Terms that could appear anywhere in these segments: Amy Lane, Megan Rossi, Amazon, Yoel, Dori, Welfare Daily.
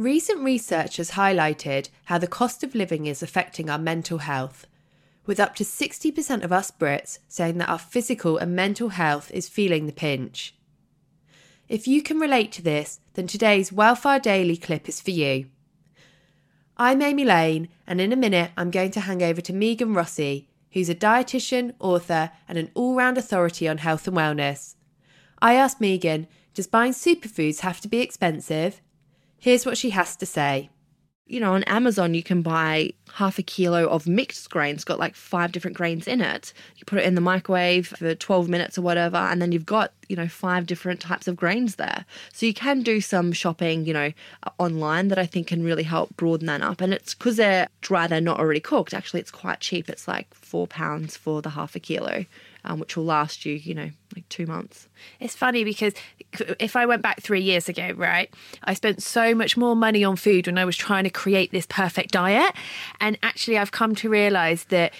Recent research has highlighted how the cost of living is affecting our mental health, with up to 60% of us Brits saying that our physical and mental health is feeling the pinch. If you can relate to this, then today's Welfare Daily clip is for you. I'm Amy Lane, and in a minute I'm going to hand over to Megan Rossi, who's a dietitian, author and an all-round authority on health and wellness. I asked Megan, does buying superfoods have to be expensive? Here's what she has to say. You know, on Amazon, you can buy half a kilo of mixed grains. It's got like 5 different grains in it. You put it in the microwave for 12 minutes or whatever, and then you've got, 5 different types of grains there. So you can do some shopping, online that I think can really help broaden that up. And it's because they're dry, they're not already cooked. Actually, it's quite cheap. It's like £4 for the half a kilo. Which will last you, like 2 months. It's funny because if I went back 3 years ago, right, I spent so much more money on food when I was trying to create this perfect diet. And actually I've come to realise that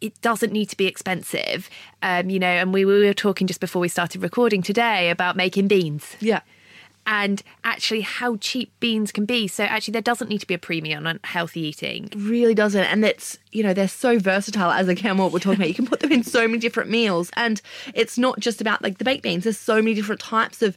it doesn't need to be expensive, and we were talking just before we started recording today about making beans. Yeah. And actually how cheap beans can be. So actually there doesn't need to be a premium on healthy eating. It really doesn't. And it's, they're so versatile, as again what we're talking about. You can put them in so many different meals. And it's not just about like the baked beans. There's so many different types of